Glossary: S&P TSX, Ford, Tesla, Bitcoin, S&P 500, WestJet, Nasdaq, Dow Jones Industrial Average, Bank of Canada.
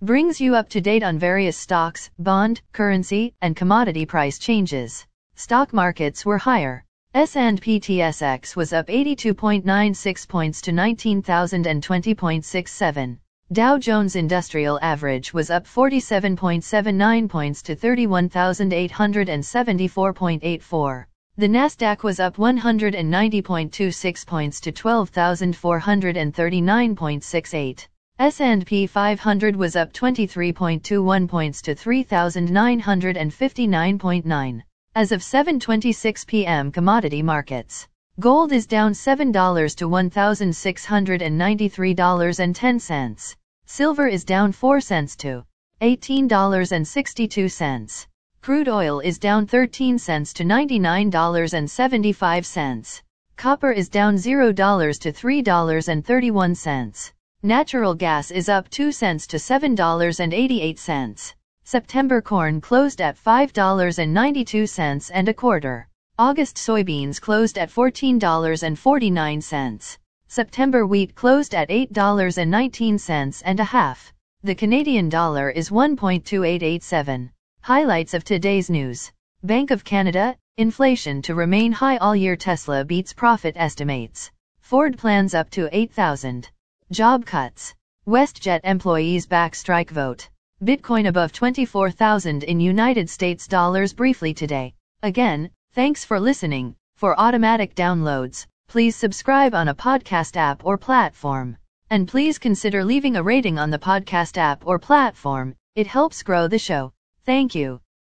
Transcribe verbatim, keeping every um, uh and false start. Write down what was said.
brings you up to date on various stocks, bond, currency, and commodity price changes. Stock markets were higher. S and P T S X was up eighty-two point nine six points to nineteen thousand twenty point six seven. Dow Jones Industrial Average was up forty-seven point seven nine points to thirty-one thousand eight hundred seventy-four point eight four. The Nasdaq was up one hundred ninety point two six points to twelve thousand four hundred thirty-nine point six eight. S and P five hundred was up twenty-three point two one points to three thousand nine hundred fifty-nine point nine. As of seven twenty-six p m commodity markets. Gold is down seven dollars to one thousand six hundred ninety-three dollars and ten cents. Silver is down four cents to eighteen dollars and sixty-two cents. Crude oil is down thirteen cents to ninety-nine dollars and seventy-five cents. Copper is down zero dollars to three dollars and thirty-one cents. Natural gas is up two cents to seven dollars and eighty-eight cents. September corn closed at five dollars and ninety-two cents and a quarter. August soybeans closed at fourteen dollars and forty-nine cents. September wheat closed at eight dollars and nineteen cents and a half. The Canadian dollar is one point two eight eight seven. Highlights of today's news. Bank of Canada, inflation to remain high all year. Tesla beats profit estimates. Ford plans up to eight thousand. Job cuts. WestJet employees back strike vote. Bitcoin above twenty-four thousand in United States dollars briefly today. Again, thanks for listening. For automatic downloads, please subscribe on a podcast app or platform. And please consider leaving a rating on the podcast app or platform. It helps grow the show. Thank you.